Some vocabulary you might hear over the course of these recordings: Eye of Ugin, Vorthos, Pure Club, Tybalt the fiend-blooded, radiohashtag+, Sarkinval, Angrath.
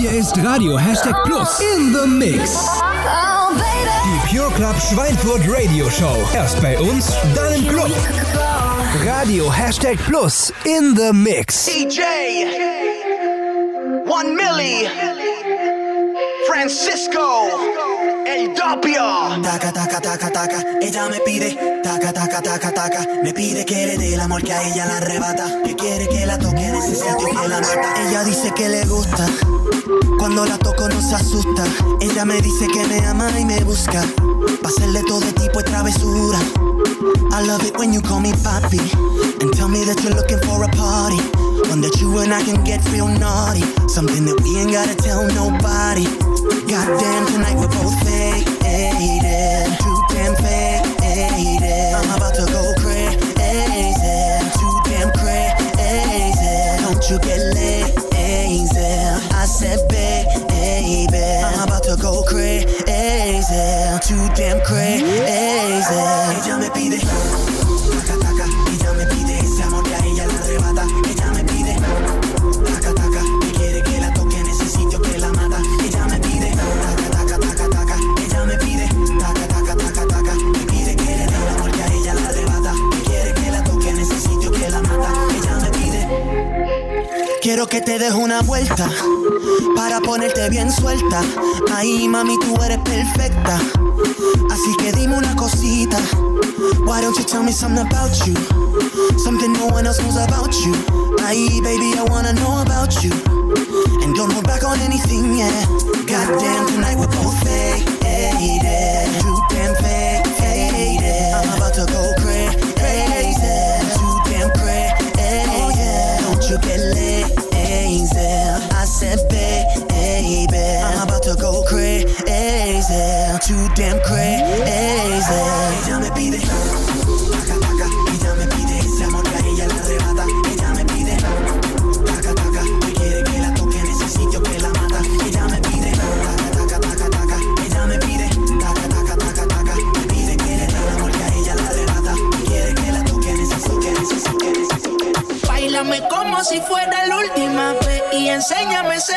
Hier ist Radio#Plus in the Mix. Die Pure Club Schweinfurt Radio Show. Erst bei uns, dann im Club. Radio#Plus in the Mix. DJ, 1 Milli, Francisco. El Doppio. Taca, taca, taca, taca. Ella me pide, taca, taca, taca, taca. Me pide que le dé el amor que a ella la arrebata. Que quiere que la toque en ese sitio que la mata. Ella dice que le gusta, cuando la toco no se asusta. Ella me dice que me ama y me busca, pa' hacerle todo tipo de travesura. I love it when you call me papi and tell me that you're looking for a party. One that you and I can get real naughty. Something that we ain't gotta tell nobody. Goddamn, tonight we're both faded. Too damn faded. I'm about to go crazy. Too damn crazy. Don't you get lazy. I said baby, I'm about to go crazy. Too damn crazy. Ella me pide, taca, taca. Ella me pide ese amor que a ella la arrebata. Ella me pide, taca, taca. Que quiere que la toque en ese sitio que la mata. Ella me pide, taca, taca, taca, taca. Ella me pide, taca, taca, taca, taca. Me pide que le dé el amor que a ella la arrebata. Que quiere que la toque en ese sitio que la mata. Ella me pide, quiero que te des una vuelta para ponerte bien suelta. Ahí mami tú eres perfecta, así que dime una cosita. Why don't you tell me something about you, something no one else knows about you. Ahí baby I wanna know about you, and don't hold back on anything, yeah. Goddamn tonight we're both faded, too damn faded. I'm about to go crazy, too damn crazy. Don't you get lazy. I said baby, I'm about to go crazy, too damn crazy. Ella me pide, taca, taca. Ella me pide ese amor que a ella la arrebata. Ella me pide, taca, taca. Me quiere que la toque en ese sitio que la mata. Ella me pide, taca, taca, taca, taca. Ella me pide, taca, taca, taca, taca. Me pide que le dé el amor que a ella la arrebata. Me quiere que la toque en ese sitio, Báilame como si fuera la última vez y enséñame ese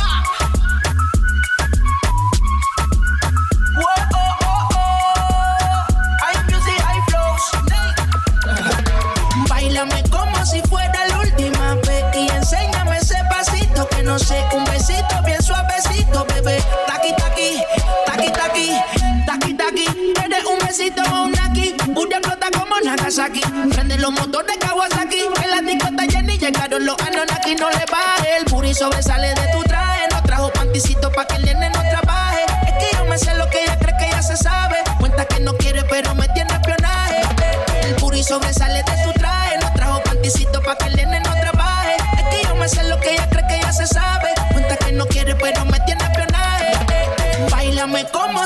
Whoa, oh, oh, oh. Hay music, hay flows. Báilame como si fuera la última vez y enséñame ese pasito que no sé, un besito bien suavecito, bebé. Taqui, taqui, taqui, taqui. Eres un besito o un naki, Buria flota como Nagasaki. Prende los motores Kawasaki. En la discota Jenny llegaron los Anonaki. No le baje, el puri sobresale de tu traje. No trajo panticito pa' que el nene no trabaje. Es que yo me sé lo que ella cree que ya se sabe. Cuenta que no quiere pero me tiene espionaje. El puri sobresale de tu traje. No trajo panticito pa' que el nene no trabaje. Es que yo me sé lo que ella cree que ya se sabe. Cuenta que no quiere pero me tiene espionaje. Báilame como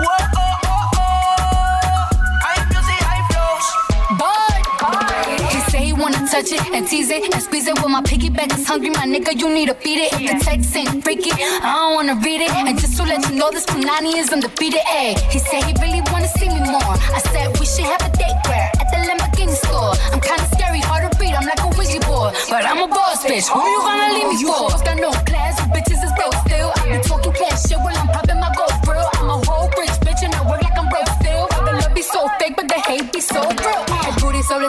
Whoa, oh, oh, oh. Hay music, hay flows. Boy, he say he wanna touch it and tease it and squeeze it. Well, my piggyback is hungry, my nigga, you need to beat it. If the text ain't freaky, I don't wanna read it. And just to let you know, this Punani is undefeated. Ay, he said he really wanna see me more. I said we should have a date where at the Lamborghini store. I'm kinda scary, hard to read, I'm like a Ouija board. But I'm a boss, bitch, who you gonna leave me for? You hoes got no class, you bitches is broke still. I been talking cash shit while I'm popping my gold grill. I'm a whole rich bitch and I work like I'm broke still. The love be so fake, but the hate be so real. El booty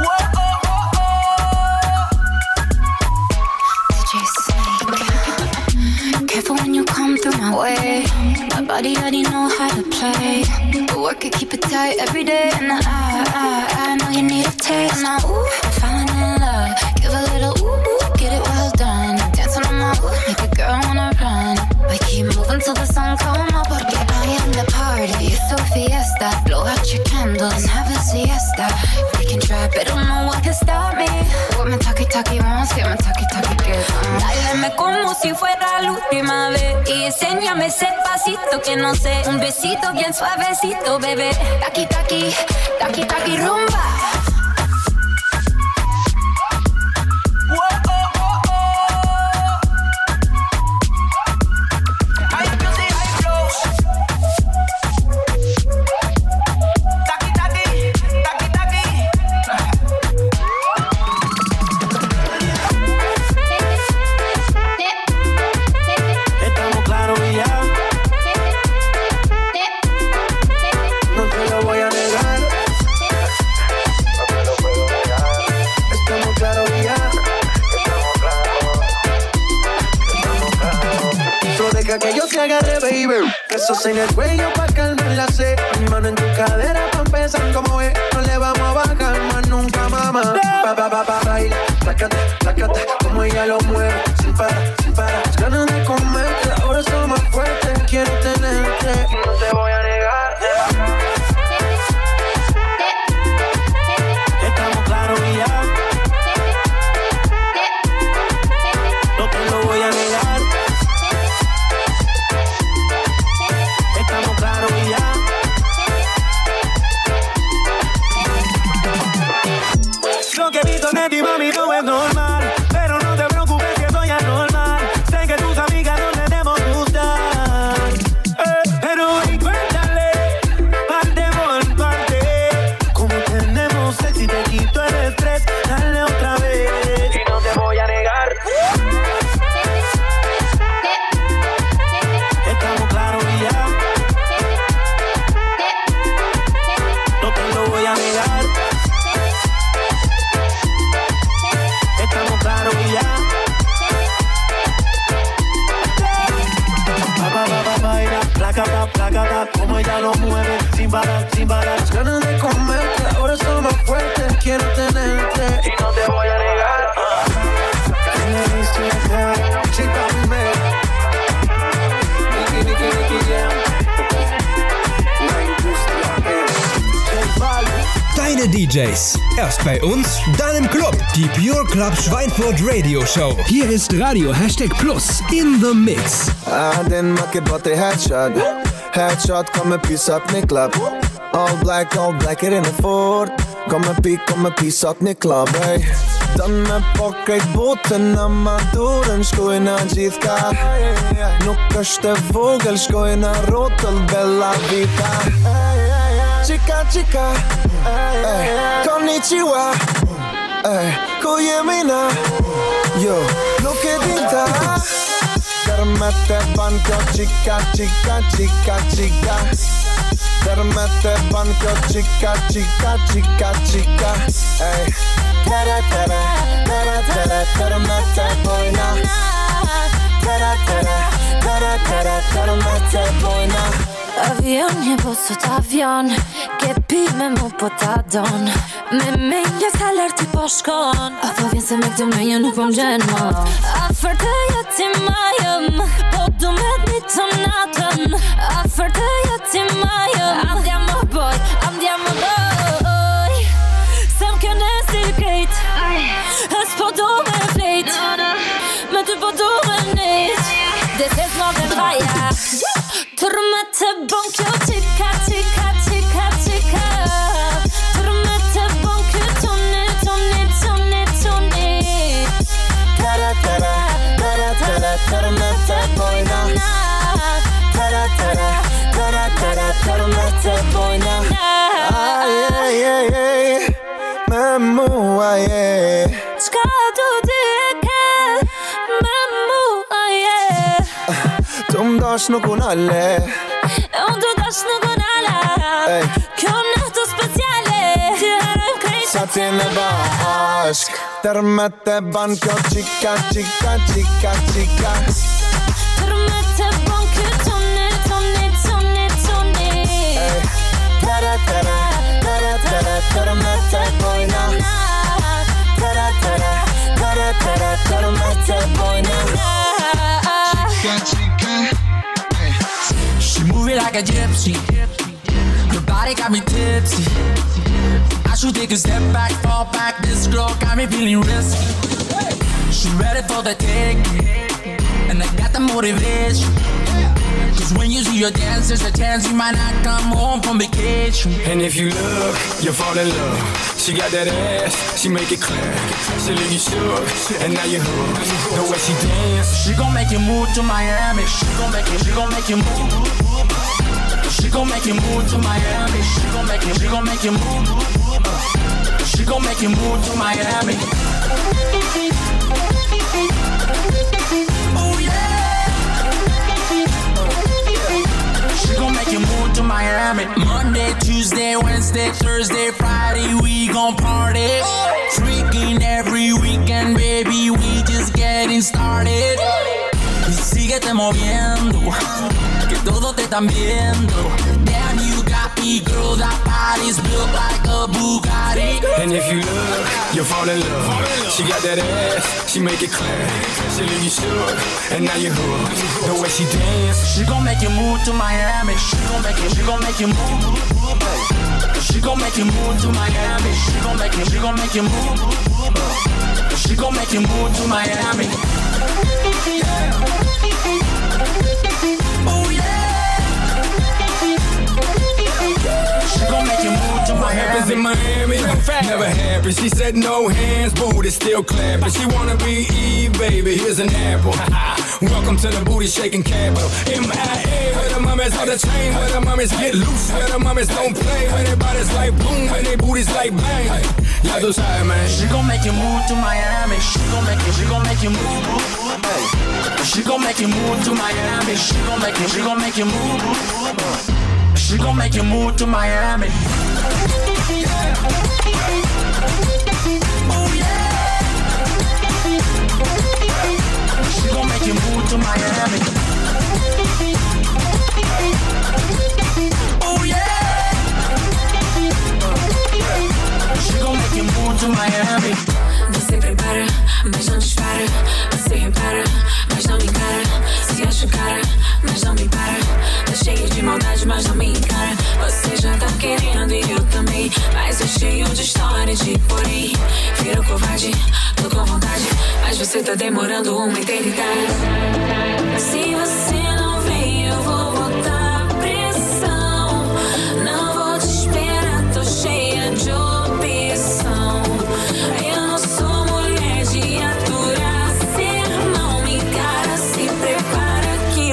Whoa, oh, oh, oh. DJ Snake, careful when you come through my way. My body already know how to play. But work it, keep it tight every day. And I know you need a taste. Now, ooh, falling in love. Give a little ooh, get it well done. Dancing on my ooh, make a girl wanna run. But keep moving till the sun come up. Porque I am the party, it's so fiesta. Blow out your candles. candles, have a siesta. We can try, but don't know what can stop me. With my talkie-talkie, vamos get my talkie-talkie girl. Dáleme como si fuera la última vez y enséñame ese pasito que no sé. Un besito bien suavecito, bebé. Taki-taki, taki-taki rumba. Besos en el cuello pa' calmar la sed. Mi mano en tu cadera pa' empezar como es. No le vamos a bajar más nunca, mamá. Pa, baila, placate, placate. Como ella lo mueve, sin parar, sin parar. Ganas de comerte, ahora soy más fuerte. Quiero tenerte, no te voy a negar. Estamos claros y ya. No te lo voy a negar. Lo que he visto en ti, mami, no es normal. Pero no te preocupes que soy anormal. Sé que tus amigas no te debemos gustar, pero hoy cuéntale, parte por parte, como tenemos sexo y te quito el estrés. Dale otra vez y no te voy a negar. Estamos claros y ya. No te lo voy a negar. Placata, placata, como ella lo mueve, sin parar, sin parar. Las ganas de comerte, ahora soy más fuerte. Quiero tenerte y no te voy a negar. Deine DJs. Erst bei uns, dann im Club. Die Pure Club Schweinfurt Radio Show. Hier ist Radio#Plus in the Mix. I didn't make it, but they headshot. Headshot, komm ein Piece ab, ne Club. All black, it in the Ford. Komm ein Piece ab, ne Club, ey. Dann me pocket boten am maduren, skoina gjithka. Nuk është e vogël, skoina rotëll, bella vita. Chica, chica, konnichiwa, kujemina, yo, nuk e dinta. Dërmete ban kjo chica, chica, chica, chica. Dërmete ban kjo chica, chica, chica, chica. Tere, tere, tere, tere, dërmete bojna. Tere, tere, tere, tere, dërmete bojna. Avion je bosot avion, ke pime mu po ta don. Me menje saler ti po shkon, a po vjen se me këtë menje nuk po m'gjen mot. Afer të jeti majëm, po du me ditëm natën. Afer të jeti majëm, amdja më boj, amdja më boj. Se m'kene si krejt, es po du me flejt, me ty po du me nejt. Detes më dhe vaja. Tërmete bon kjo qika, qika, qika, qika. Tërmete bon kjo toni, toni, toni, toni. Tere, tere, tere, tere, tërmete bojna. Tere, tere, tere, tere, tërmete bojna. Ajej, ajej, ajej, me mua, ajej. Qka du ti e ke, me mua, ajej. Tu m'dash nuk unale, unë du dash nuk unala. Kjo nëhtu speciale, ty herëm krejt sa ti në bashk. Tërmet e ban kjo qika, qika, qika, qika. Tërmet e ban kjo toni, toni, toni, toni. Tere, tere, tere, tere, tërmet e bojna. Tere, tere, tere, tere, tërmet e bojna. She move it like a gypsy. Her body got me tipsy. I should take a step back, fall back. This girl got me feeling risky. She ready for the take, and I got the motivation. Cause when you see your dance, there's a chance you might not come home from vacation. And if you look, you'll fall in love. She got that ass, she make it clear. She leave you shook, and now you're hooked. The way she dance, she gon' make you move to Miami. She gon' make you move. She gon' make you move to Miami. She gon' make you move. She gon' make you move to Miami. Oh yeah. She gon' make you move to Miami. Monday, Tuesday, Wednesday, Thursday, Friday, we gon' party. Freaking every weekend, baby, we just getting started. Y síguete moviendo, que todos te están viendo. Damn, you got me, girl, that body's built like a Bugatti. And if you look, you'll fall in love. She got that ass, she make it clear. She leave you shook, and now you're hooked. The way she dance, she gon' make you move to Miami. She gon' make you move. She gon' make you move to Miami. She gon' make you move. She gon' make you move to Miami. Yeah. Oh yeah. She gon' make you move to what happens in Miami. Never happy. She said no hands, but it's still clapping. She wanna be Eve, baby. Here's an apple. Welcome to the booty shaking capital. MIA, where the mummies on the chain, where the mummies get loose, where the mummies don't play, where their bodies like boom, where their booties like bang. Y'all do side, man. She gon' make you move to Miami. She gon' make you move. She gon' make you move to Miami. She gon' make you move. She gon' make you move to Miami. Oh yeah. She gon' make you move to Miami. Oh yeah. She gon' make you move to Miami. Você prepara, mas não dispara. Você repara, mas não me encara. Se acha cara, mas não me para. Tá cheio de maldade, mas não me encara. Você já tá querendo e eu também. Mas eu cheio de história de porém. Virou covarde, tô com vontade. Mas você tá demorando uma eternidade. Se você não vem, eu vou botar pressão. Não vou te esperar, tô cheia de opção.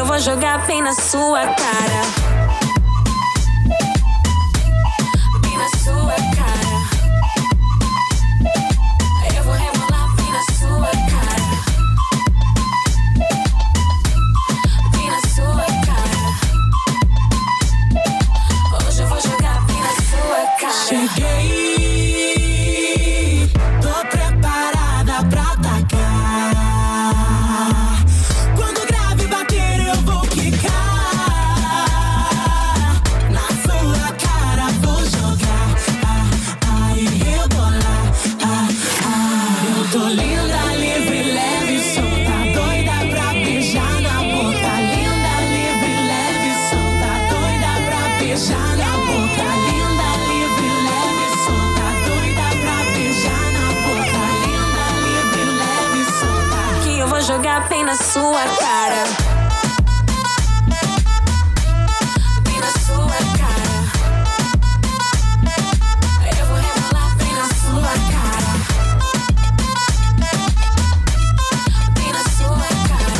Vou jogar bem na sua cara. Bem na sua cara. Eu vou rebolar bem na sua cara. Bem na sua cara. Hoje eu vou jogar bem na sua cara. Cheguei, tô preparada pra atacar. Jogar bem na sua cara. Bem na sua cara. Eu vou rebolar bem na sua cara. Bem na sua cara.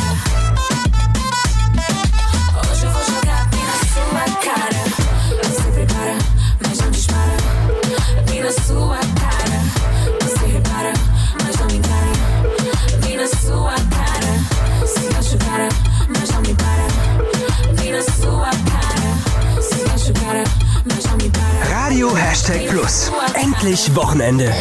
Hoje eu vou jogar bem na sua cara. Você prepara, mas não dispara. Bem na sua cara. Você repara, mas não me encara. Bem na sua cara. Se acho cara, mas não me para. Vem na sua cara. Se acho cara, mas não me para. Radio Hashtag Plus. Endlich Wochenende.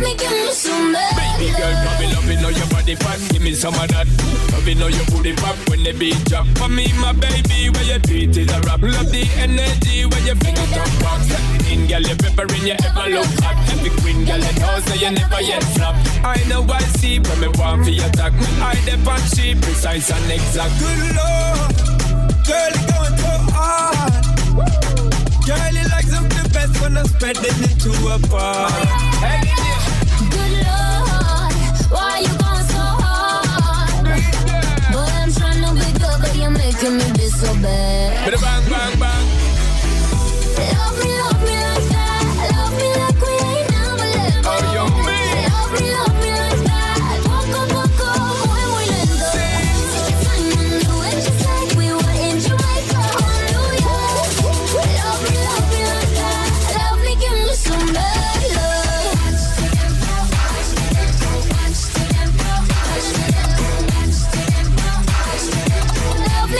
Make him lose. the fat, give me some of that. Loving how you put it pop when the beat drop. For me, my baby, where your beat is a rap. Love the energy where your finger top box. In girl, you're peppering, you ever look hot. Every queen girl, you know, so you never yet flop. I know I see, but me want for your attack. Me eye the pan, she precise and exact. Good Lord, girl, you're going so hard. Girl, you like some the best when I'm spreading it to a bar. Hey, good Lord, why you going so hard? Boy, I'm trying to be good, but you're making me be so bad. Bada bang, bang, bang. Love me like that. Love me like we ain't never left. Oh, you mean? Love me like that. Poco, poco, muy, muy lento. Someone do it just like we were in Jamaica. Hallelujah. Love me like that. Love me, give me some bad love. Watch them go, watch them go, watch them go, watch them go, watch them go, watch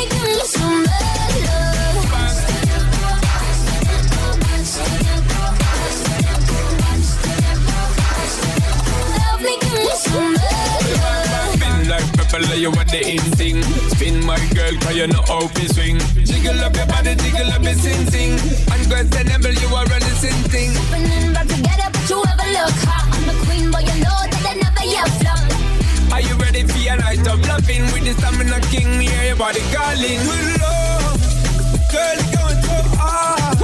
them go. Love me, give me some bad love. Spin like Pepper, you want the in thing. Spin my girl, cause you know how to swing. Jiggle up your body, jiggle up your sing. Unquestionable, you are running sin thing. Opening back together, but you ever look hot. I'm the queen, but you know that I never yet flop. Are you ready for your night of loving? With the stamina king, me hear your body calling. Good love, girl, you're going so hard.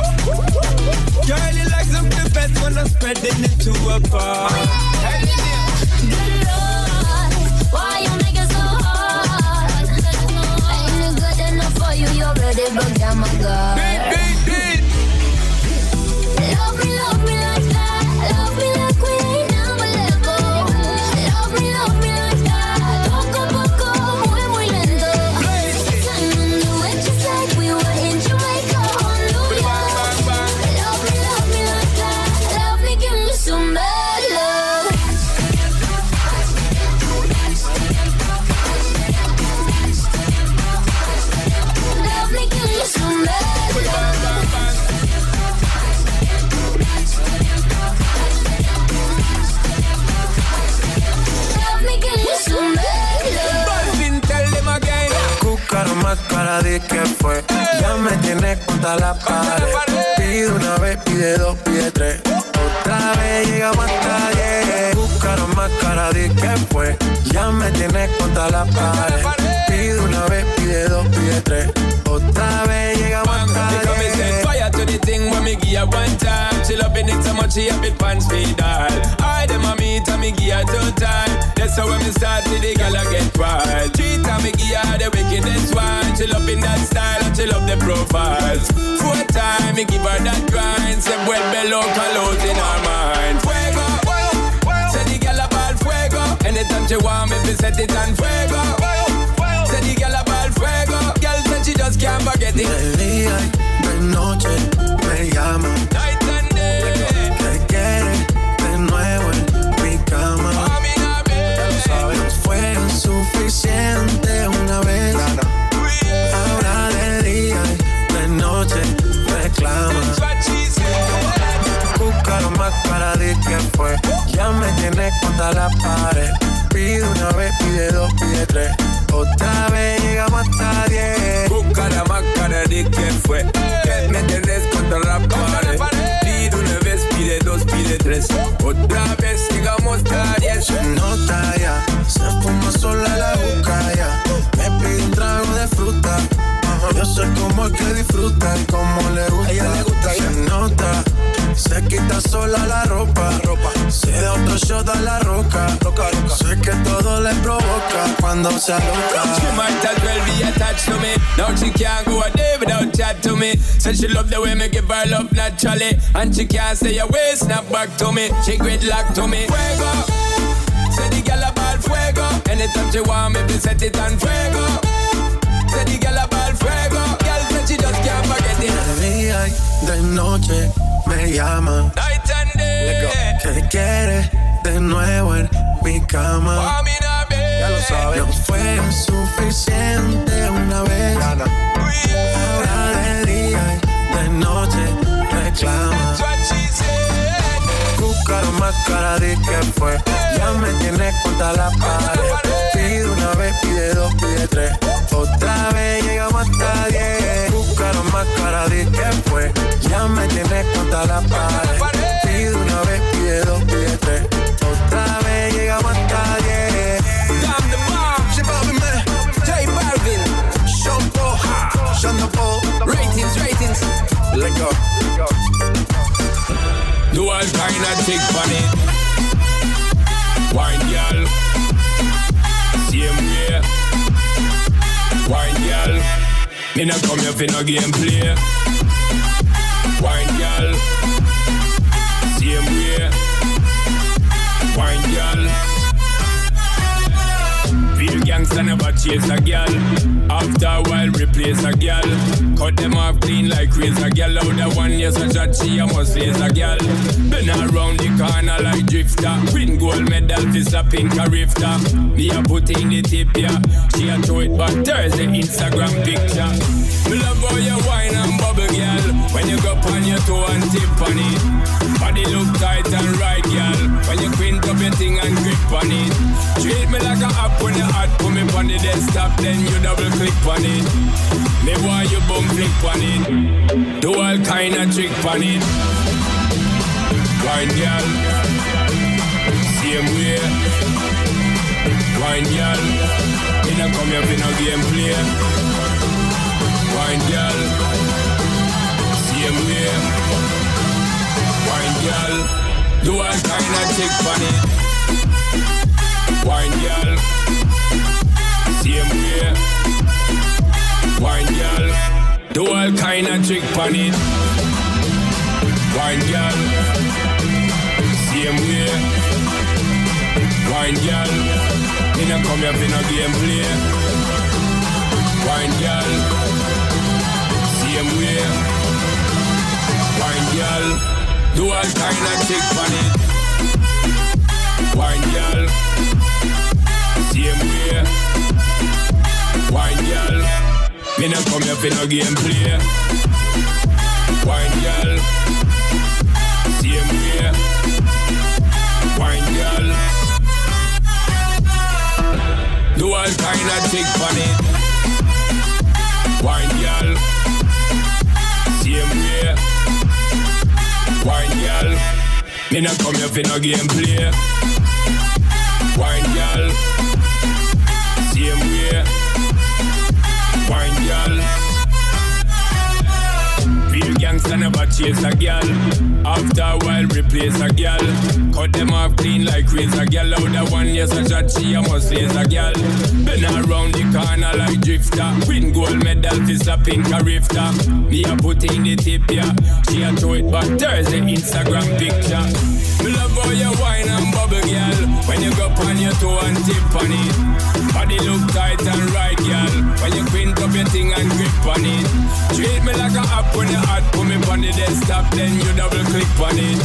Girl, you like something best when I'm spreading it to a bar. Why you make it so hard? Ain't it good enough for you? You're ready, but damn my God. Beat. Love me like that. Love me like we ain't never let go. Love me like that. Poco, poco, muy, muy lento. Someone do it just like we were in Jamaica. Hallelujah. Love me like that. Love me, give me some bad love. Más para di que fue. Ya me tienes contra la pared. Pide una vez, pide dos, pide tres. Otra vez llegamos hasta diez. Buscaron más cara, di que fue. Ya me tienes contra la pared. Pide una vez, pide dos, pide tres. Otra vez llegamos hasta diez. To the thing when me give her one time. She loving it so much she have it pants feed all. I dem a meet and me give her two time. That's how when me start to the gal I get wild. Three time me give her the wickedest one. She loving that style and she love the profiles. Four time me give her that grind. Say well below call out in her mind. Fuego, say the gal a ball fuego. Anytime she want me set it on fuego. Say the gal a ball fuego. Girl said she just can't forget it. Noche me llama night and day. Te quiere de nuevo en mi cama. Ya lo sabes, fue suficiente una vez. Ahora de día y de noche reclama. Búscalo más para di que fue. Ya me tienes contra la pared. Pide una vez, pide dos, pide tres. Otra vez llegamos hasta diez. Busca la máscara de quién fue. Que me tenés contra la pared. Pide una vez, pide dos, pide tres. Otra vez llegamos hasta diez. Se nota ya, se fuma sola la boca ya. Me pide un trago de fruta. Yo sé cómo es que disfruta y cómo le gusta. A ella le gusta, se nota. Se quita sola la ropa. Se da otro shot a la roca. Sé que todo le provoca cuando se aloca. She might as well be attached to me. Now she can't go a day without chat to me. Said she love the way me give her love naturally. And she can't say a way, snap back to me. She gridlock to me. Fuego, say the gal about fuego. Anytime she want me, be set it on fuego. Say the gal about fuego. Girl said she just can't forget it. De día y de noche me llama. Night and day. Que quiere de nuevo en mi cama. Ya lo sabes. No fue suficiente una vez. Ahora de día y de noche reclama. Cúcaro más cara, di que fue. Ya me tienes contra la pared. dos pide tres. Otra vez llegamos hasta 10. Búscalo más cara, di que fue. Ya me tienes contra la pared. Pide una vez, pide dos, pide tres. Otra vez llegamos hasta 10. Dame the bomb, J Balvin, J Balvin, Sean Paul, Sean Paul. Ratings, ratings. Let go. Do all kind of chick funny. Wine girl, same way. Wine girl, me nah come here for no gameplay. Wine girl, same way. Wine girl, real gangsta never chase a girl. After a while, replace a girl. Cut them off clean like razor girl. Out the one, yes, I shot she, I must raise a girl. Been around the corner like drifter. Win gold medal, fist a pink a rifter. Me a put in the tip, yeah. She a throw it back, Thursday Instagram picture. Me love how you wine and bubble, girl. When you go on your toe and tip on it. Body look tight and right, girl. When you quint up your thing and grip on it. Treat me like a app when you hot. Put me on the desktop, then you double click on it. Me why you bum flick on it. Do all kind of trick on it. Wine girl, same way. Wine girl, in a come up in a game play. Wine girl, same way. Wine girl, do all kind of trick on it. Wine girl, same way. Wine girl, do all kind of trick on it. Wine girl, same way. Wine girl, in a come up in a game play. Wine girl, same way. Wine girl, do all kind of trick on it. Wine girl, same way. Wine girl. Me not come here for no gameplay. Wine girl, same way. Wine girl, do all kind of trick on it. Wine girl, same way. Wine girl, me not come here for no gameplay. Wine girl, same way. Wine girl, real gangsta never chase a girl. After a while, replace a girl. Cut them off clean like razor girl. Out the one, yes, I shot she, I must raise a girl. Been around the corner like drifter. Win gold medal, fist a pink a rifter. Me a put in the tip, yeah. She a throw it back, Thursday Instagram picture. Me love how you wine and bubble, girl. When you go on your toe and tip on it. Body look tight and right, girl. When you quint up your thing and grip on it. Treat me like a app when you hot. Put me on the desktop, then you double click on it.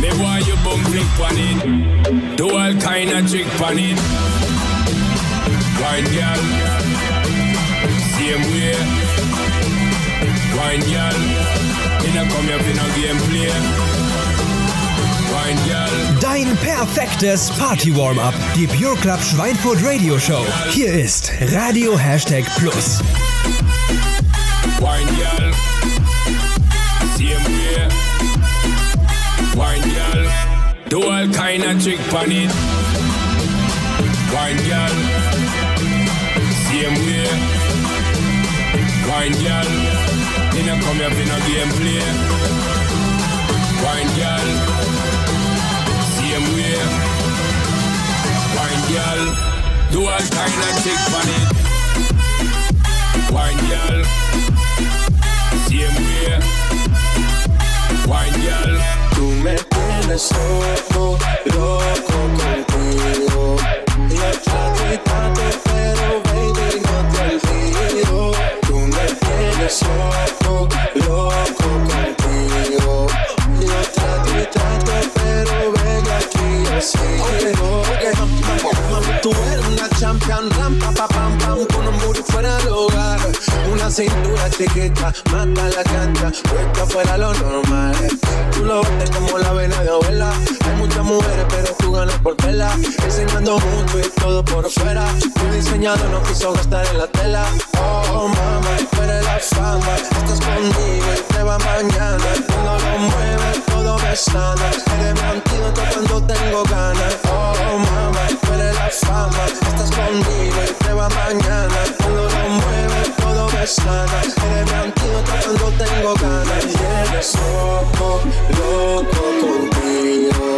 Me why you bum flick on it. Do all kind of trick on it. Wine girl, same way. Wine girl, in a come up in a game play. Wine girl. Dein perfektes Party-Warm-Up. Die Pure Club Schweinfurt Radio Show. Hier ist Radio#+. Wine girl, same way. Wine girl, do all kind of trick on it. Wine girl, same way. Wine girl, in a come up in a game play. Wine girl. Wine girl, do all kind of trick on it. Wine girl, same way. Wine girl, tú me tienes loco, loco contigo. Yo trato y trato, pero baby no te olvido. Tú me tienes loco, loco contigo. Yo trato y trato, pero baby aquí yo sigo. Tú eres una champion, ram, pa, pa, pam, pam, con un booty fuera del hogar. Una cintura chiquita, manda la cancha, puesta fuera lo normal. Tú lo ves como la vena de abuela. Hay muchas mujeres, pero tú ganas por tela. Enseñando mucho y todo por fuera. Tu diseñador no quiso gastar en la tela. Oh, mama, tú eres la fama. Estás conmigo y te va mañana. Cuando lo mueves, todo me sana. Eres mi antídoto cuando tengo ganas. Oh, mama, tú eres la fama. Estás conmigo y te va mañana. Cuando lo mueves, todo me sana. Eres mi antídoto cuando tengo ganas. Y eres loco, loco contigo.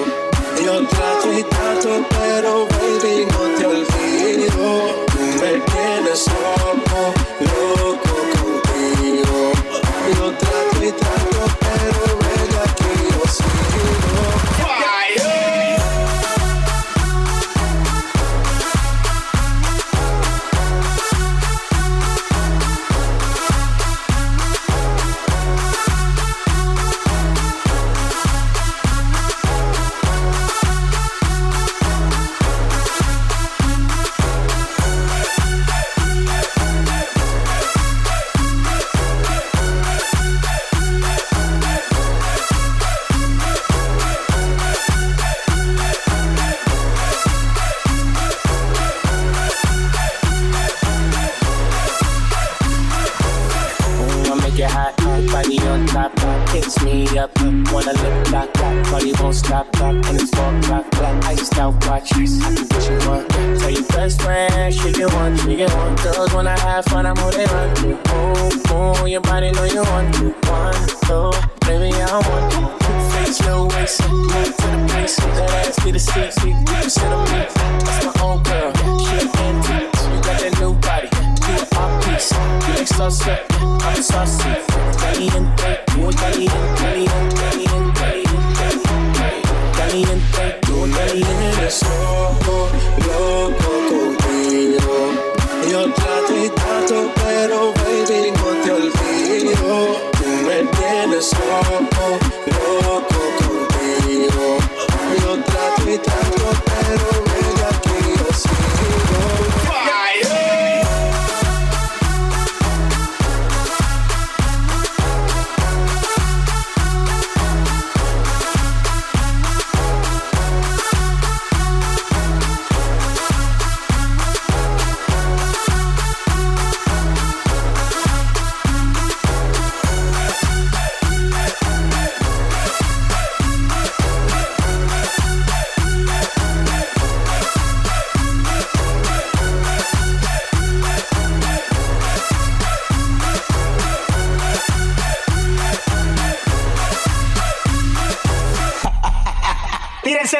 Yo trato y trato, pero baby, no te olvido. Tú me tienes loco, loco contigo. Yo trato y trato, pero baby, aquí yo sigo.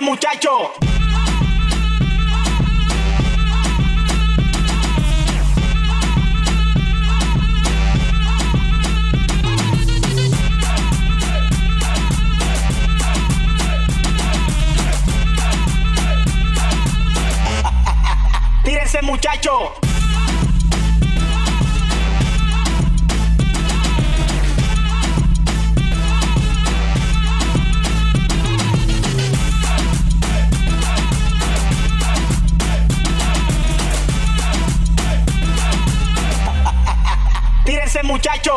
Muchacho. Tírense, muchacho. Muchacho.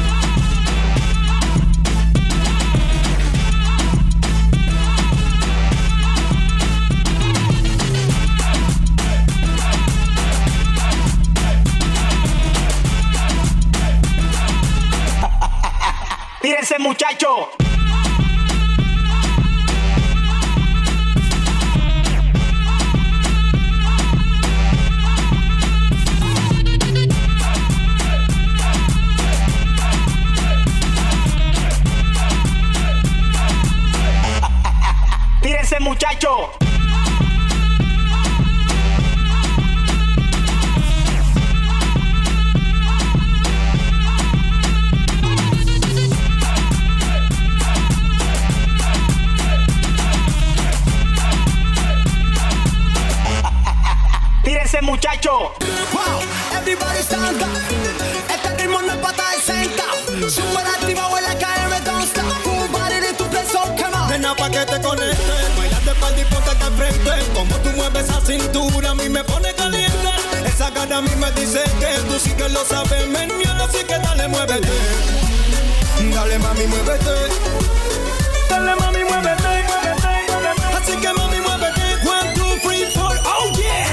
Tírense, muchacho. Tírense, muchacho. Tírense, muchacho. muchacho. Wow, everybody stand up. Este ritmo no es pa' estar sentado. Súper activado en la calle, don't stop. Tu body de tu peso, come on. De nada pa' que te conectes. Bailate pa'l disco que te enfrentes. Como tú mueves esa cintura, a mí me pone caliente. Esa cara a mí me dice que tú sí que lo sabes, men. Yo no sé que dale, muévete. Dale, mami, muévete. Dale, mami, muévete, muévete, muévete. Así que, mami, muévete. 1, 2, 3, 4, oh yeah!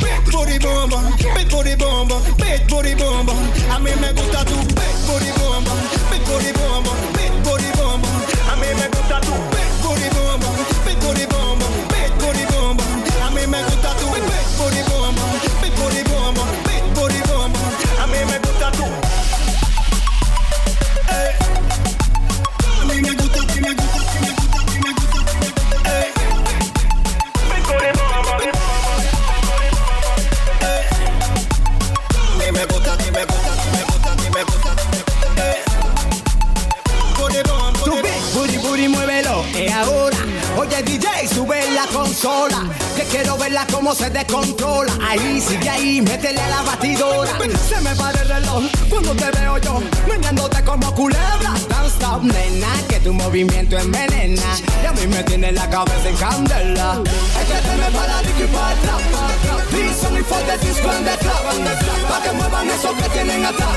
Big booty bomba, big booty bomba, big booty bomba. A mí me gusta tu big booty bomba, big booty bomba, big booty bomba. A mí me gusta tu big booty bomba, big booty bomba, big booty bomba. A mí me gusta tu big booty bomba, big booty bomba, big booty bomba. A mí me gusta tu. Sola, que quiero verla como se descontrola. Ahí, sigue ahí, métele a la batidora. Se me para el reloj cuando te veo yo, meneándote como culebra. Don't stop, nena, que tu movimiento envenena. Y a mí me tiene la cabeza en candela. Es que se me para el disco y para atrás, para atrás. This only for the disco and the club, and the club. Pa' que muevan eso que tienen atrás.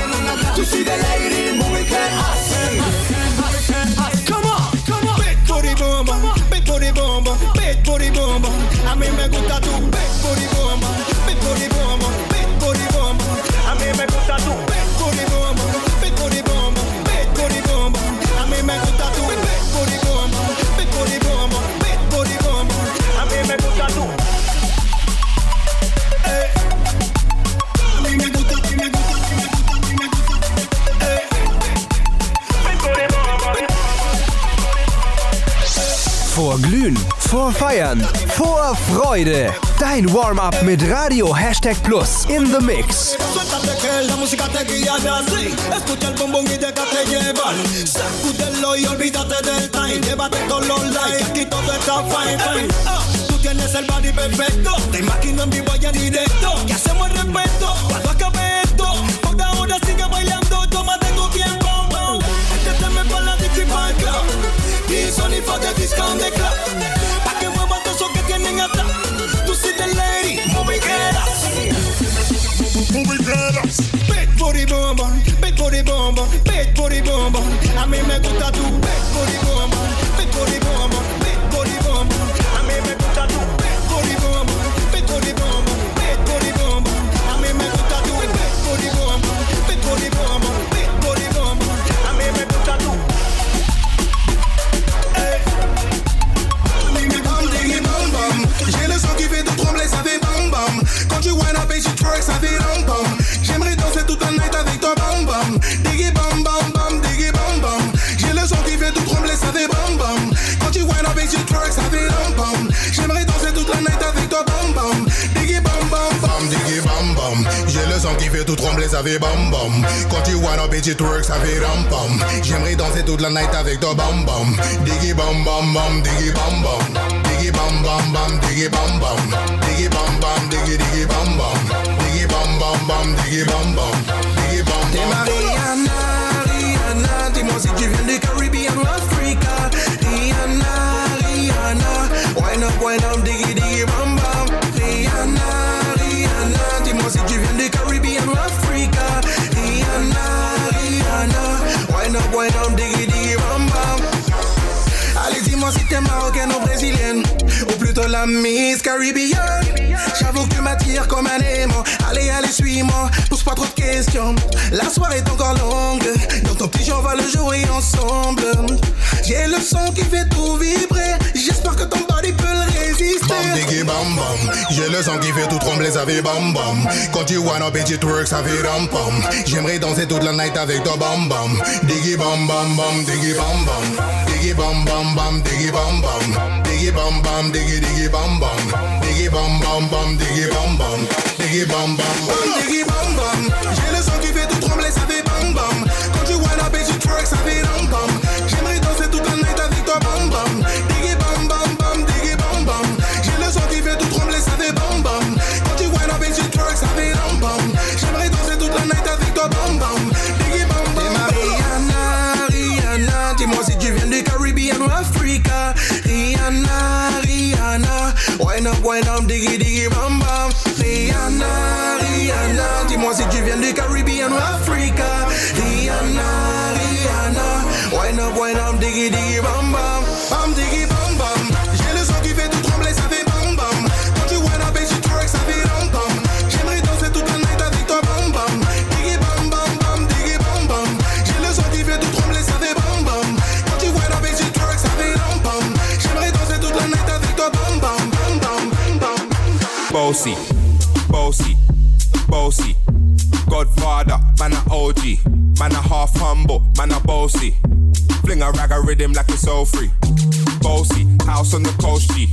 You see the lady moving her ass. Come on, come on. Big booty bomba, big booty bomba, big booty bomba. A mí me gusta tu big booty bomba, big booty bomba, big booty bomba. A mí me gusta tu big booty bomba, big booty bomba, big booty bomba. A mí me gusta tu big booty bomba, big booty bomba, big booty bomba. A mí me gusta tu. A mí me gusta, a mí me gusta, a mí me gusta, a mí me gusta. Big booty bomba. Vor Glühen, vor Feiern, vor Freude. Dein Warm-Up mit Radio #Plus in the Mix. Suéltate que la música te guiará así. Escucha el bombón y déjate llevar. Sacúdelo y olvídate del time. Llévate con los likes, aquí todo está fine, fine. Tú tienes el body perfecto. Te imagino en vivo y en directo. Y hacemos el respeto cuando acabe esto. Por ahora sigue bailando, tómate tu tiempo. Este tema es para la disco y para el club. This only for the disco and the club. Pa' que muevan todos esos que tienen atrás. Tú sí the lady, moving it up. Moving it up. Big booty bomba, big booty bomba, big booty bomba. A mí me gusta tu big booty bomba, big booty bomba, big booty bomba. A mí me gusta tu big booty bomba, big booty bomba, big booty bomba. A mí me gusta tu big booty bomba, big booty bomba, big booty bomba. A mí me gusta tu. J'ai le sang qui fait tout trembler, ça fait bam bam. Quand tu wind up et tu twerk, ça fait bam bam. J'aimerais danser toute la night avec toi bam bam. Diggy bam bam bam, diggy bam bam. J'ai le sang qui fait tout trembler, ça fait bam bam. Quand tu wind up et tu twerk, ça fait bam bam. J'aimerais danser toute la night avec toi bam bam. Diggy bam bam bam, diggy bam bam. J'ai le sang qui fait tout trembler, ça fait bam bam. Quand tu wind up et tu twerk, ça fait bam bam. J'aimerais danser toute la night avec toi bam bam. Diggy bam bam bam, diggy bam bam. Diggy bam bam bam, diggy bam bam. Diggy bam bam, diggy diggy bam bam. Diggy bam bam bam, diggy bam bam. Diggy bam bam. T'es Mariana, Rihanna. Dis-moi si tu viens du Caribbean ou Africa. Rihanna, Rihanna. Wind up, diggy diggy bam bam. Rihanna, Rihanna. Dis-moi si tu viens du Caribbean ou Africa. Rihanna, Rihanna. Wind up, diggy diggy bam bam. Allez, dis-moi si t'es marocaine ou brésilienne, ou plutôt la Miss Caribbean. J'avoue que tu m'attires comme un aimant. Allez, allez, suis-moi, pose pas trop de questions. La soirée est encore longue, dans ton petit jeu on va le jouer ensemble. J'ai le son qui fait tout vibrer, j'espère que ton body peut le résister. Bam, diggy, bam, bam. J'ai le son qui fait tout trembler, ça fait bam, bam. Quand tu wanna up et tu twerk, ça fait ram, pam. J'aimerais danser toute la night avec toi, bam, bam. Diggy, bam, bam, bam, diggy, bam, bam. Diggy, bam, bam, bam, diggy, bam, bam. Diggy, bam, bam, diggy, diggy, bam, bam. Diggy, bam, bam, bam, diggy, bam, bam. Diggy, bam, bam, bam, diggy, bam, bam. J'ai le son qui fait tout trembler, ça fait bam, bam. Quand tu wanna up et tu twerk, ça fait ram, pam. J'aimerais danser toute la night avec toi, bam, bam. Diggy, bam, bam, bam, diggy, bam, bam. J'ai le son qui fait tout trembler, ça fait poignarde, diggy diggy bam bam. Rihanna, Rihanna, dis-moi si tu viens du Caribbean ou Africa. Rihanna, Rihanna, poignarde, diggy diggy bam bam, bam diggy bam bam. J'ai le sang qui fait tout trembler, ça fait bam bam. Quand tu vois la bêche, tu vois que ça fait bam bam. J'aimerais danser toute la night avec toi bam bam. Diggy bam bam bam, diggy bam bam. J'ai le sang qui fait tout trembler, ça fait bam bam. Quand tu vois la bêche, tu vois que ça fait bam bam. J'aimerais danser toute la night avec toi bam bam bam bam bam. Bossy, bossy, bossy. Godfather, man a OG, man a half humble, man a bossy. Fling a rag a rhythm like it's all free. Bossy, house on the coast G.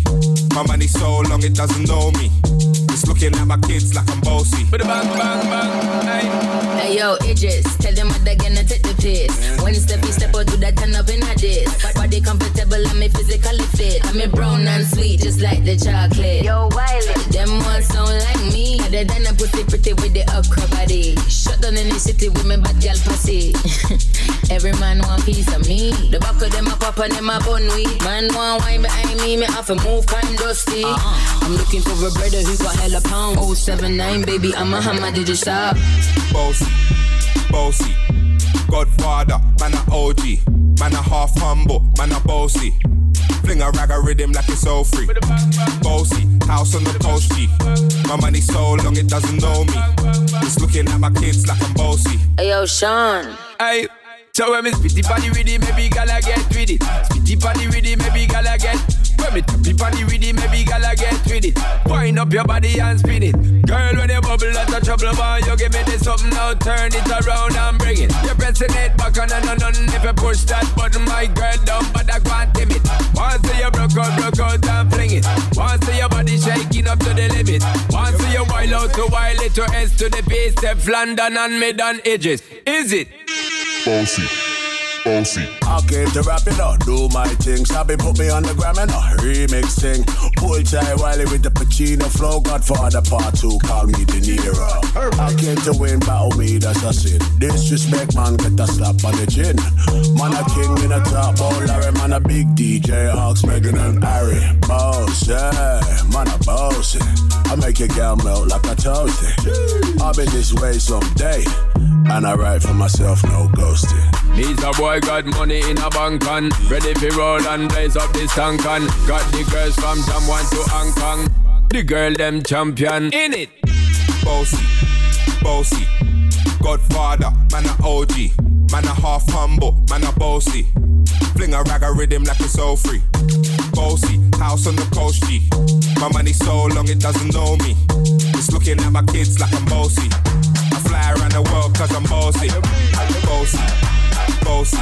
My money so long it doesn't know me. It's looking at my kids like I'm bossy. Bang bang bang, hey yo, Idris, tell them what they're gonna take the piss. When it's the piece, step out, do that turn up in a dish. Body comfortable, I'm a physically fit. I'm a brown and sweet, just like the chocolate. Yo, Wiley, them ones sound like me. Other than a pussy pretty with the upper body. Shut down in the city with me bad girl pussy. Every man want piece of me. The back of them a pop and them a bun weed. Man want wine behind me, me have to move, I'm dusty. I'm looking for a brother who got hella pound. 079, baby, I'm a hammer, did you stop? Bossy, bossy, Godfather, man a OG, man a half humble, man a bossy. Fling a rag a rhythm like it's all free. Bossy, house on the coast G. My money so long it doesn't know me. It's looking at my kids like I'm bossy. Ayo, Sean. Ayo. So when me spitty body with it, maybe gala get with it. Spitty body with it, maybe gala get. When me tappy body with it, maybe gala get with it. Wind up your body and spin it. Girl, when you bubble out of trouble, boy, you give me this something now, turn it around and bring it. You're pressing it back on and on. If you push that button, my girl, down, but I can't dim it. Once you broke out and fling it. Once your body shaking up to the limit. Once you wild out to wild it to S to the B, step London and mid on edges. Is it? Bossy, bossy. I came to rap it up, do my thing. Sabi put me on the gram and a remix thing. Pull tight Wiley with the Pacino flow. Godfather part 2, call me De Niro. I came to win, battle me, that's a sin. Disrespect man, get a slap on the chin. Man a king in a top, oh Larry. Man a big DJ, Hawks, Megan and Harry. Bossy, man a bossy. I make your girl melt like a toasty. I'll be this way someday. And I write for myself, no ghosting. Needs a boy, got money in a bank on. Ready for roll and blaze up this tank on. Got the girls from Taiwan to Hong Kong. The girl, them champion. In it! Bossy, bossy. Godfather, man a OG. Man a half humble, man a bossy. Fling a rag a rhythm like it's all free. Bossy, house on the coast G. My money so long it doesn't know me. It's looking at my kids like I'm bossy. Fly around the world cause I'm bossy. Bossy, bossy.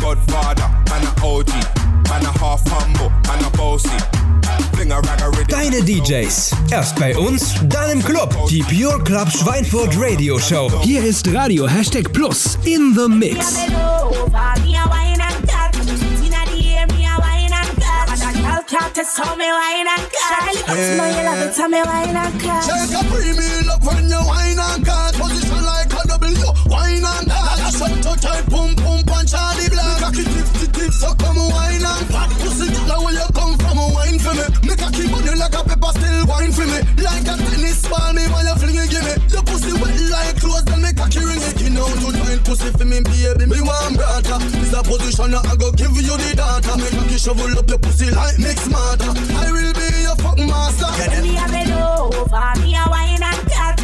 Godfather, man a OG. Man a half humble, man a bossy. Deine DJs. Erst bei uns, dann im Club. Die Pure Club Schweinfurt Radio Show. Hier ist Radio#Plus in the Mix. Can't tell me why not cut. Smile and tell me why not cut. Take a premium up when you wine and cut. Position like a W, wine and cut. That's what to type, boom, boom, punch all the blood. Cocky tip, so come wine and cut. Pussy, now where you come from, wine for me. Make a keep on you like a pepper, still wine for me. Like a tennis ball, me while you fling it, give me. Your pussy wet like clothes, then make a ring it. You know, you wine pussy for me, baby, me one brother. This a position, I go give you the data. Make a shovel up your pussy like mix. Smarter. I will be your fucking master. Me a bend over, me a wine and cut.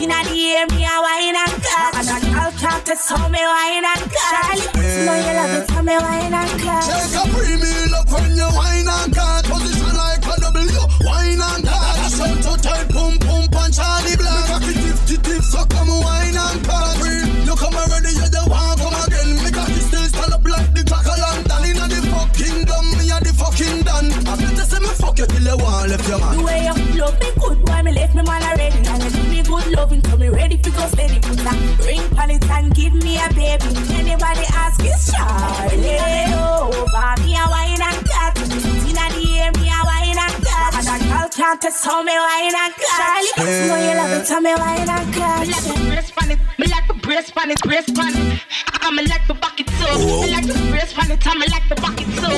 Inna the air, me a wine and cut. And that girl can't test how me wine and cut. No, you love it how me wine and cut. Take a premium up when you wine and cut. Position like a W, wine and cut. That's how to type, boom, boom, punch all the blood. Make a tip, so come wine and cut. You come already, you the one come again. Make a still stand up like the crack a lantern. Inna the fucking dumb, me a the fucking done. I feel to say me fuck you till you want left your man. The way you love me good, boy, me left me man already. Now you give me good loving, so me ready for go steady. Put a ring on it and give me a baby. Anybody ask is Charlie. Me over, me a wine and cut. Inna the air, me a wine and cut. And that girl can't test how me wine and cut. Charlie, know you love it, how me wine and cut. Me like to brace on it, brace on it, brace on it. I'ma like the bucket too. I like the first funny time, I like the bucket too.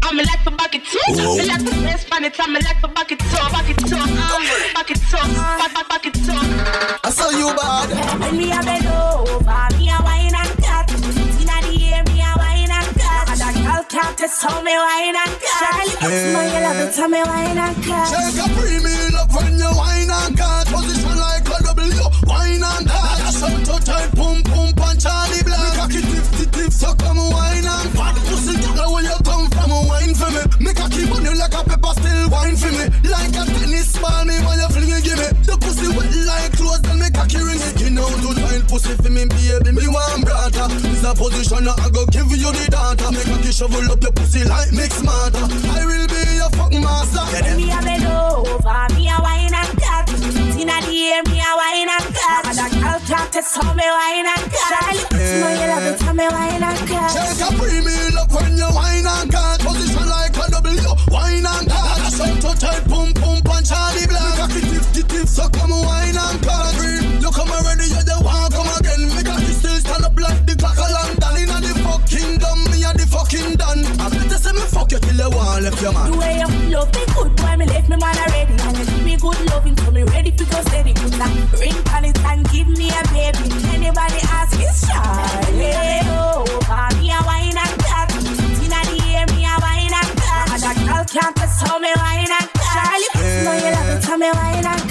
I'ma like the bucket too. I like the first funny time, I like the bucket too. Bucket too, bucket too, bucket too. I saw you bad. When we have a over, me a wine and cut. Inna the air, me a wine and cut. And that girl can't just tell me wine and cut. It's my love, it's me wine and cut. Take a premium up when you wine and cut. Position like a W, wine and cut. Some to tight, boom, boom, punch Charlie Black. Make a keep the tip, so come wine and fat pussy. Now where you come from, wine for me. Make a keep on you like a pepper, still wine for me. Like a tennis ball, me while you fling it, give me. The pussy wet like clothes, then make a key ring it. You know to tight pussy for me, baby, me one brother. This a position I go give you the data. Make a key shovel up your pussy like mix matter. I will be your fucking master. Yeah, me a bend over, me a wine and cut. Inna the air, me a wine and cut. And a girl just tell me wine and cut. No, you love it, tell me wine and cut. Take a premium up when you wine and cut. Position like a W, wine and cut. That's how to tight, boom, boom, punch Charlie Black. Make a kick, tiff, so come wine and cut. You come already, you don't want come again. Make a kick, still stand up like the clock of London. Inna the fucking dumb, me and the fucking done. I better say me fuck you till you want left your man. The way you love me good, boy, me left me man already. And you give me good loving, so me ready to go steady. Good now, ring on it and give me a baby. Anybody ask is shy. Let me over, me a wine and cut. Inna the air, me a wine and cut. And a girl can't just tell me wine and cut. No, you love it, tell me wine and cut.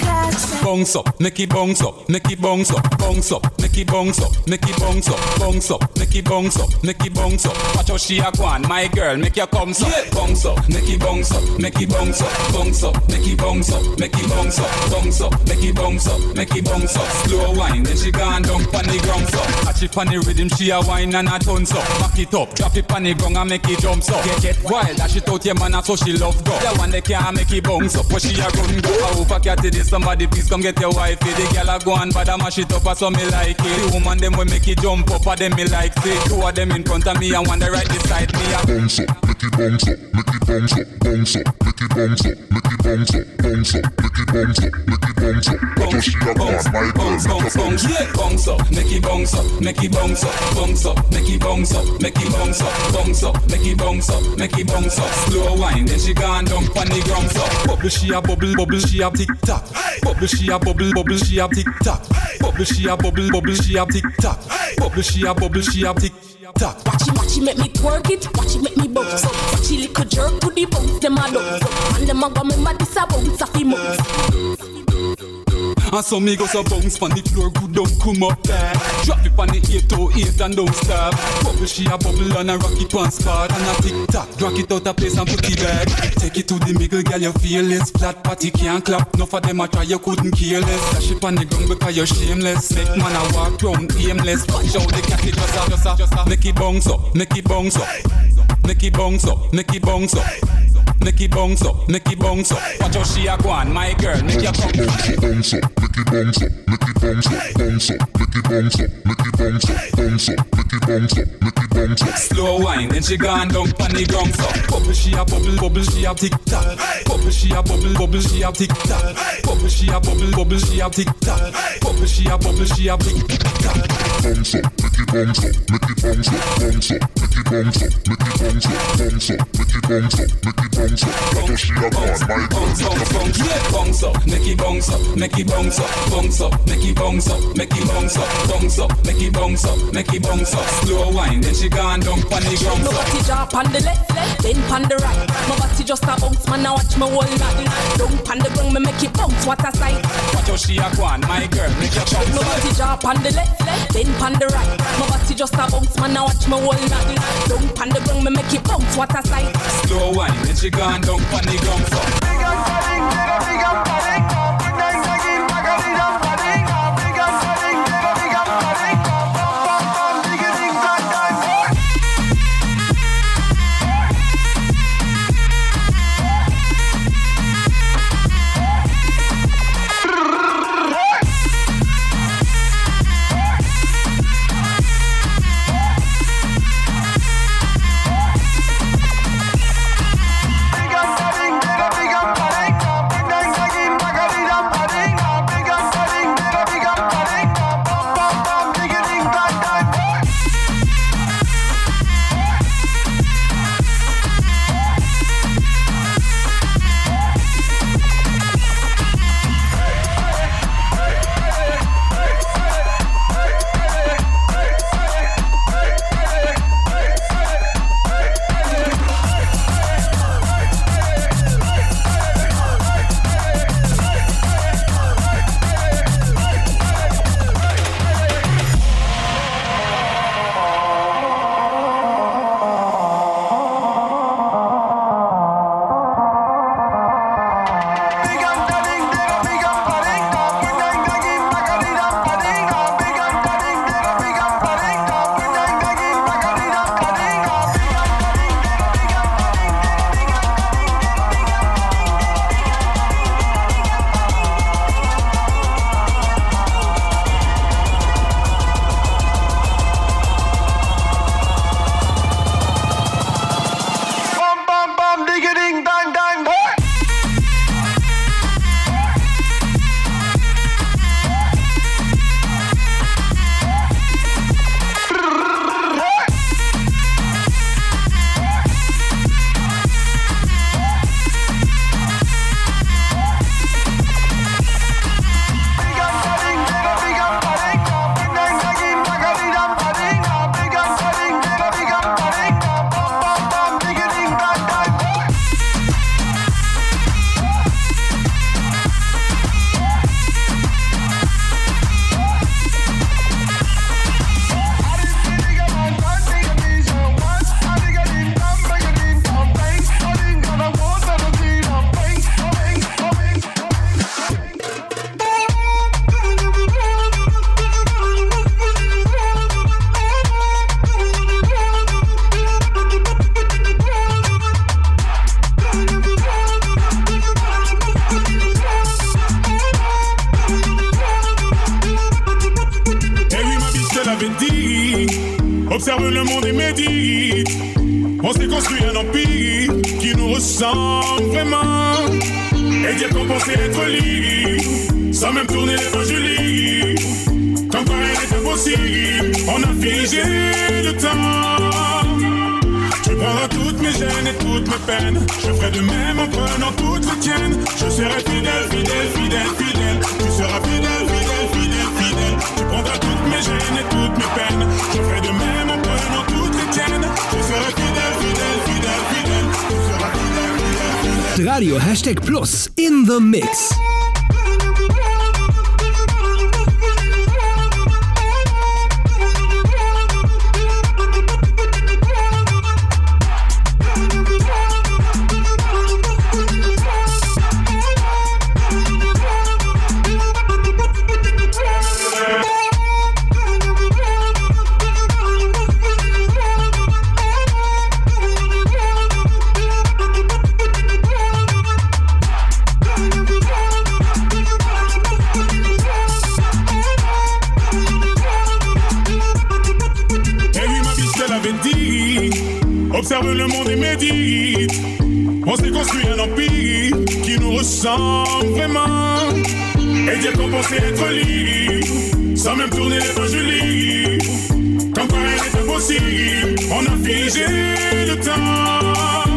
Bounce up, Nicky bounce up, Nicky bounce up, bounce up, Nicky bounce up, Nicky bounce up, bounce up, Nicky bounce up, Nicky bounce up. Watch how she a gwan, my girl, make your comes up. Bounce up, Nicky bounce up, Nicky bounce up, bounce up, Nicky bounce up, Nicky bounce up, bounce up, Nicky bounce up, Nicky bounce up. Slow wine, then she gone down pon the ground so. Catch it pon the rhythm, she a wine and a tons up. Back it up, drop it pon the ground and make it jump up. Get wild, dash it out your man, so she love go. The one that can't make it bounce up, but she a run go. I hope I catch it, somebody please come get your wifey. The gyal a go and bad a mash it up, so me like it. The woman them we make it jump up, a them me like it. Two of them in front of me and one the right beside me. Bounce up, make it bounce up, make it bounce up, bounce up, make it bounce up, make it bounce up, bounce up, make it bounce up, make it bounce up. Watch she a gone, my girl, make it bounce up, bounce up, make it bounce up, make it bounce up, bounce up, make it bounce up, make it bounce up, bounce up, make it bounce up, make it bounce up. Slow wine, then she gone down on the ground so. Bubble she a bubble, bubble she a tick tock. Bubble she a bubble, bubble she a tick tock. Bubble she a bubble, bubble she a tick tock. Bubble she a bubble, she a tick tock. Watch it, make me twerk it. Watch it, make me bounce. Watch it, little jerk to the bounce. Them a love, and them a want me mad. This a bounce off the mouth. And some me go so bounce on the floor, good don't come up there. Drop it on the 808 and don't stop. Bubble she a bubble and a rocky pants spot. And a tic-tac, drag it out a place and put it back. Take it to the middle, girl, you feel it. Flat party can't clap, enough of them a try, you couldn't kill it. Dash it on the ground because you're shameless. Make man a walk round aimless. Watch out the cat, it just a make it bounce up, make it bounce up. Make it bounce up, make it bounce up. Nicky bounce up, Nicky bounce up. Watch how she a gwan, my girl, make your come. Bounce up, Nicky bounce up, Nicky bounce up, bounce up, Nicky bounce up, Nicky bounce up, bounce up, Nicky bounce up, Nicky bounce up. Slow wine, then she gone down on the ground so. Bubble she a bubble, bubble she a tick tock. Bubble she a bubble, bubble she a tick tock. Bubble she a bubble, bubble she a tick tock. Bubble she a bubble, she a tick tock. Bounce up, Nicky bounce up, Nicky bounce up, bounce up, Nicky bounce up, Nicky bounce up, bounce up, Nicky bounce up, Nicky bounce up. Bounce up, bounce up, Nicky bounce up, Nicky bounce up, bounce up, Nicky bounce up, Nicky bounce up, bounce up, Nicky bounce up, Nicky bounce up. Slow wine, then she gone down on the ground. My body drop on the left, then on the right. My body just a bounce, man, I watch my whole night. Down on the ground, me make it bounce, what a sight. Watch how she a gone, my girl, make your bounce. My body drop on the left, then on the right. My body just a bounce, man, I watch my whole night. Down on the ground, me make it bounce, what a sight. Slow wine, then she gone down on the ground so. le monde est médite. On s'est construit un empire qui nous ressemble vraiment. Et dire qu'on pensait être libre, sans même tourner les mains du lit. Quand rien n'était possible, on a figé le temps. Je prendrai toutes mes gênes et toutes mes peines. Je ferai de même en prenant toutes les tiennes. Je serai fidèle, fidèle, fidèle, fidèle. Tu seras fidèle, fidèle, fidèle, fidèle. Tu prendras toutes mes gênes et toutes mes peines. Je ferai de même en prenant toutes les tiennes. Je serai fidèle, fidèle, fidèle, fidèle. Tu seras fidèle, fidèle, fidèle. Radio Hashtag Plus in the mix. Observe le monde et médite. On s'est construit un empire qui nous ressemble vraiment. Et dire qu'on pensait être libre, sans même tourner les mains du lit. Quand rien n'était possible, on a figé le temps.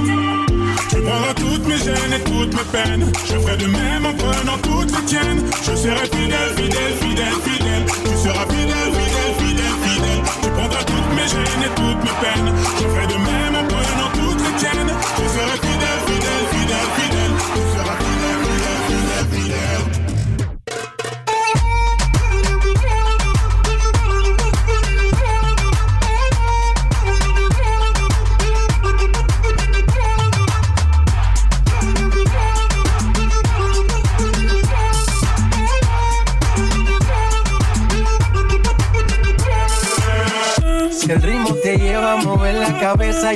Je prendrai toutes mes gênes et toutes mes peines. Je ferai de même en prenant toutes les tiennes. Je serai fidèle, fidèle, fidèle, fidèle. Tu seras fidèle, fidèle, fidèle, fidèle. Tu prendras toutes mes gênes et toutes mes peines. Je ferai de même. Tu seras fidèle, fidèle, fidèle, fidèle. Tu seras fidèle, fidèle, fidèle, fidèle. El ritmo te lleva a mover la cabeza y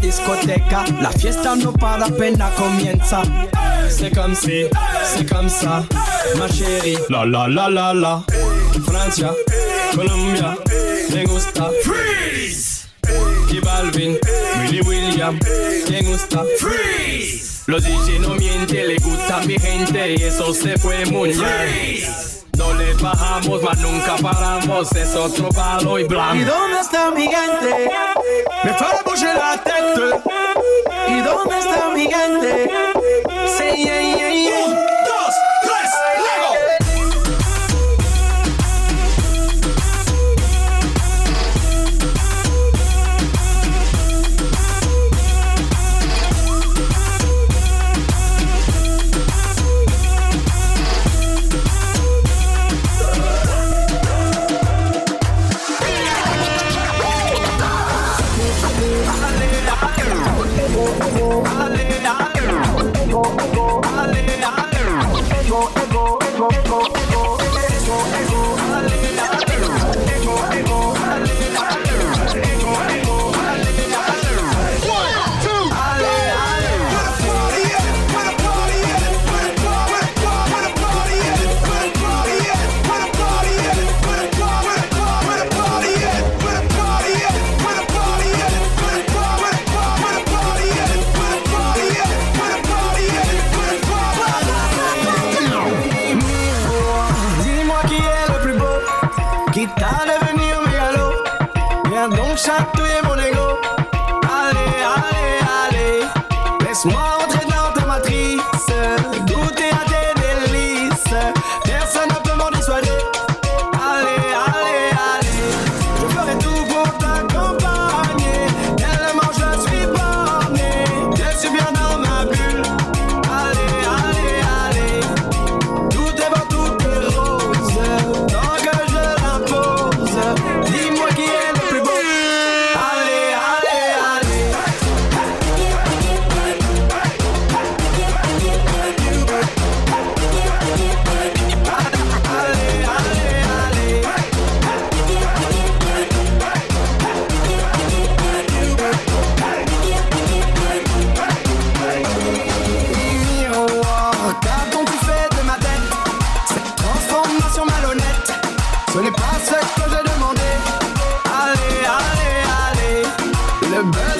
Discoteca, la fiesta no para apenas comienza. C'est comme si, c'est comme ça, ma chérie. La la la la la. Francia, Colombia, me gusta. Freeze. Y Balvin, Willy William, me gusta. Freeze. Los DJ no mienten, le gusta a mi gente y eso se fue muy bien. No le bajamos, mas nunca paramos, es otro palo y blanco. ¿Y dónde está mi gente? Me fue a bouger la tête. ¿Y dónde está mi gente? Sí, yeah, yeah, yeah. Un, dos, tres, luego. Allez, allez, allez, je ferai tout pour t'accompagner. System.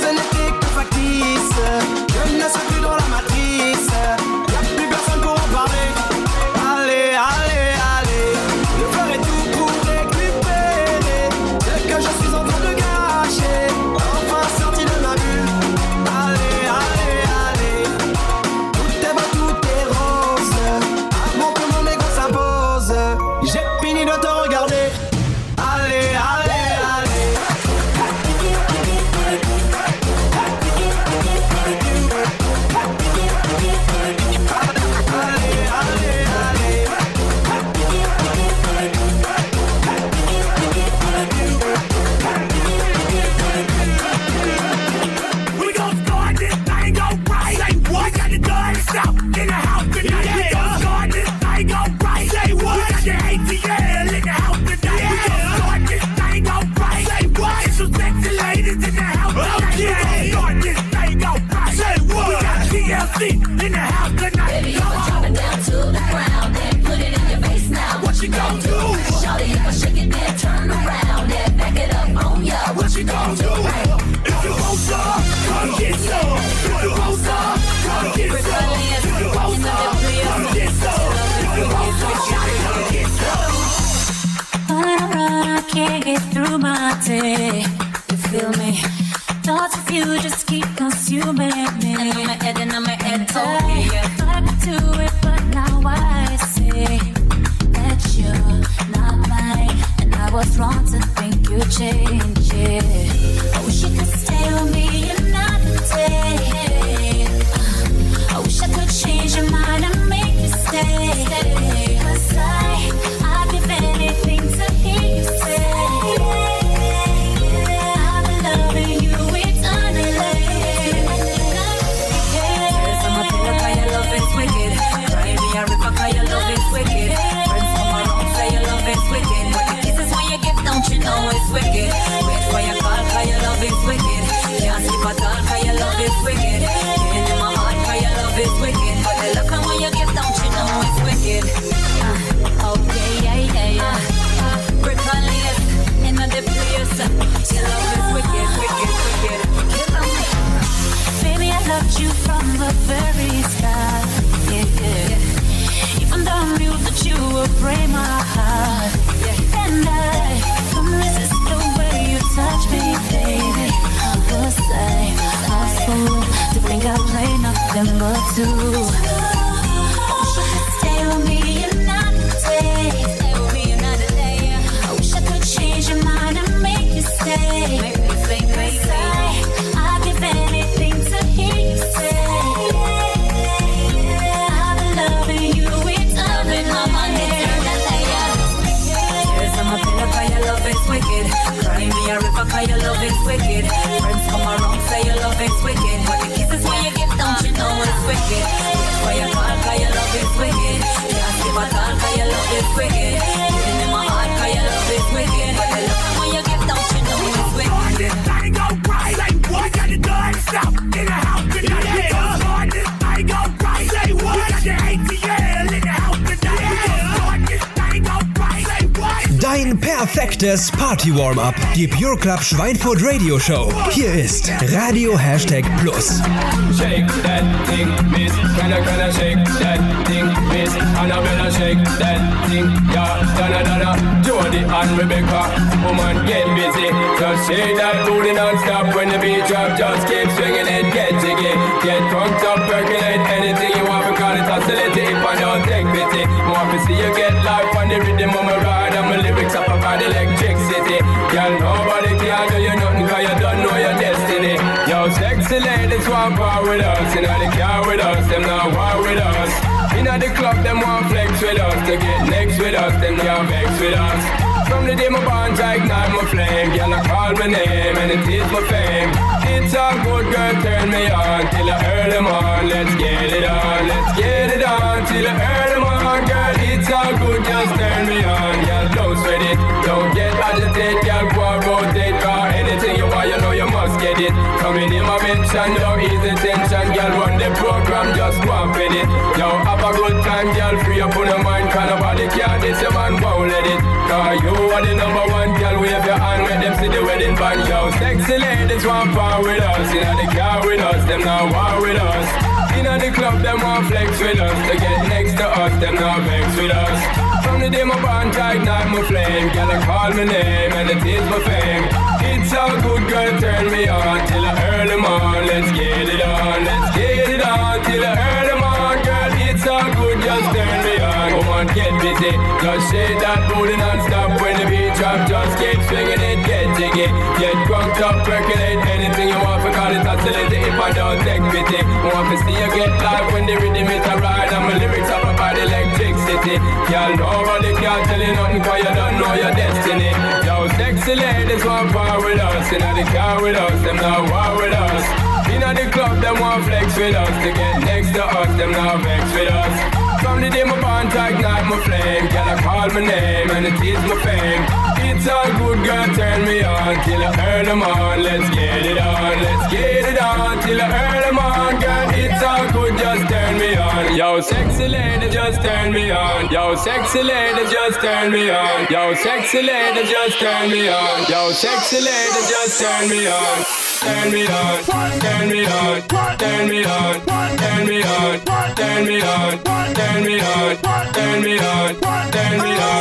Perfektes Party-Warm-Up, die Pure Club Schweinfurt Radio Show. Hier ist Radio#+. Shake that thing, miss. Can I shake that thing, miss. Annabella, shake that thing, yeah. Da-da-da-da, Jody and Rebecca. Woman, get busy. Just shake that booty non-stop. When the beat drop, just keep swinging it. Get jiggy, get drunk, stop, percolate. Anything you want, because it's hostility. If I don't take pity, more to see you get life on the rhythm of my ride. I'm a lyrics up about electricity. Girl, nobody can do you nothing, cause you don't know your destiny. Yo, sexy ladies want power with us. You know they care with us, them not war with us. You know the club, them want flex with us. They get next with us, them not vex with us. From the day my bonds I ignite my flame. Girl, I call my name and it is my fame. It's a good girl, turn me on. Till I earn them on, let's get it on. Let's get it on, till I earn them on. Girl, it's all good, just turn me on. Girl, don't sweat it, don't get agitated. Girl, go and rotate, cause anything you want, you know you must get it. Coming in my mention, don't ease the tension. Girl, run the program, just go and fit it. Yo, have a good time, girl, free up on your mind. Cause nobody care, this your man won't let it. Cause you are the number one girl, wave your hand when them see the wedding band, yo. Sexy ladies want part with us, you know the car with us, them not war with us. In the club, them want flex with us. They get next to us, them not vex with us. From the day my band tight, night my flame. Girl, I call my name and it is my fame. It's all good, girl, turn me on till I early morn. Let's get it on, let's get it on till I early morn. Girl, it's all good, just turn me on. Come on, get busy, just shake that booty non-stop. When the beat drop, just keep swinging it, get jiggy. Get drunk up, percolate anything you want. Call it oscillator if I don't take pity. Want to see you get live when the rhythm is a ride. And my lyrics are about electricity. Y'all nobody can't tell you nothing, cause you don't know your destiny. Yo, sexy ladies want power with us. You know the car with us, them not war with us. You know the club, them want flex with us. To get next to us, them not vex with us. From the day my band tight, night my flame. Girl, I call my name and it is my fame. It's all good, girl, turn me on till I earn them on. Let's get it on, let's get it on till I earn them on. Girl, it's all good, just turn me on. Yo, sexy lady, just turn me on. Yo, sexy lady, just turn me on. Yo, sexy lady, just turn me on. Yo, sexy lady, just turn me on. Turn me on, turn me on, turn me on, turn me on, turn me on, turn me on, turn me on, turn me on.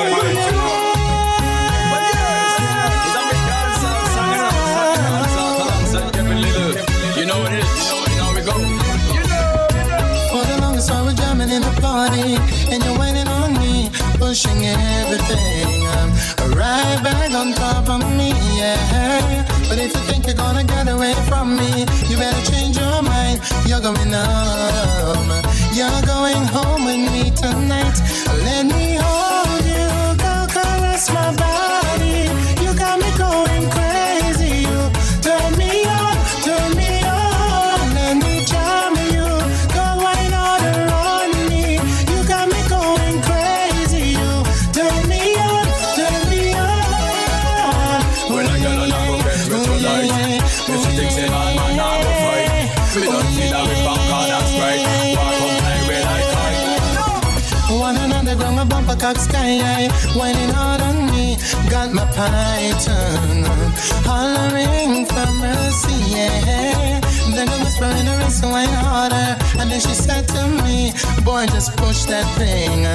And you're waiting on me, pushing everything. I'm right back on top of me, yeah. But if you think you're gonna get away from me, you better change your mind. You're going home. You're going home with me tonight. Let me hold you, go caress my body. You got me going crazy. You turn me on, turn me on. Cock sky high, whining hard on me, got my python hollering for mercy, yeah. Then I was throwing her wrist away harder, and then she said to me, boy, just push that thing,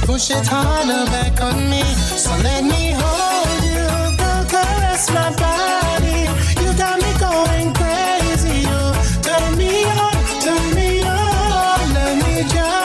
push it harder back on me. So let me hold you, girl, caress my body. You got me going crazy, you turn me on, turn me on, let me jump.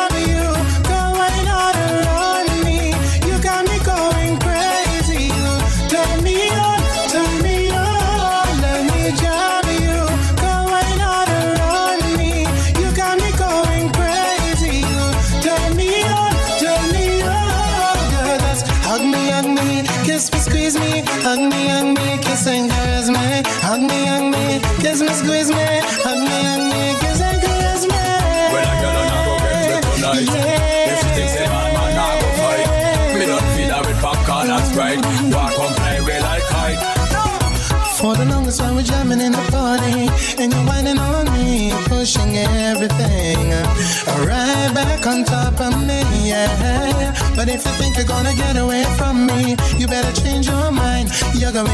So we're jamming in a party, and you're whining on me, pushing everything right back on top of me, yeah. But if you think you're gonna get away from me, you better change your mind. You're going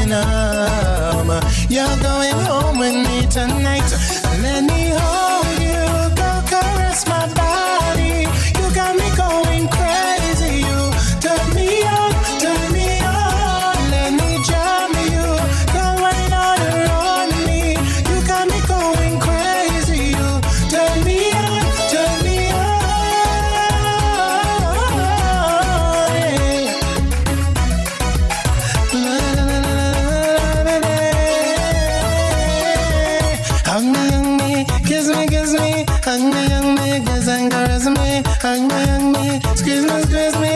home with me tonight. Let me hold you, go caress my body. You got me going crazy, you turn me on, turn me on. Let me jam you, go right on. Hug me, young me, kiss and caress me. Hug me, young me, squeeze me, squeeze me.